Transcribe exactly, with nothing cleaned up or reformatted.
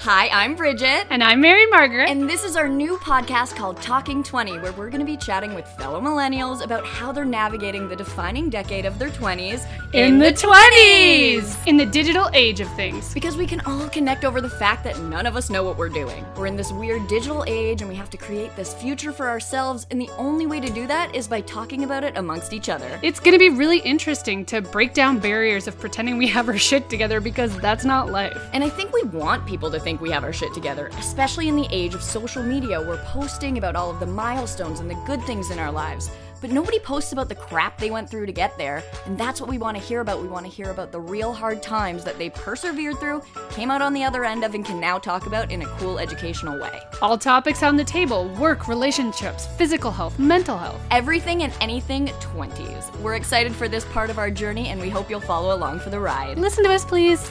Hi, I'm Bridget. And I'm Mary Margaret. And this is our new podcast called Talking Twenty, where we're going to be chatting with fellow millennials about how they're navigating the defining decade of their twenties in, in the twenties! In the digital age of things. Because we can all connect over the fact that none of us know what we're doing. We're in this weird digital age and we have to create this future for ourselves, and the only way to do that is by talking about it amongst each other. It's going to be really interesting to break down barriers of pretending we have our shit together, because that's not life. And I think we want people to think we have our shit together, especially in the age of social media. We're posting about all of the milestones and the good things in our lives, but nobody posts about the crap they went through to get there, and that's what we want to hear about. We want to hear about the real hard times that they persevered through, came out on the other end of, and can now talk about in a cool, educational way. All topics on the table: work, relationships, physical health, mental health. Everything and anything twenties. We're excited for this part of our journey, and we hope you'll follow along for the ride. Listen to us, please.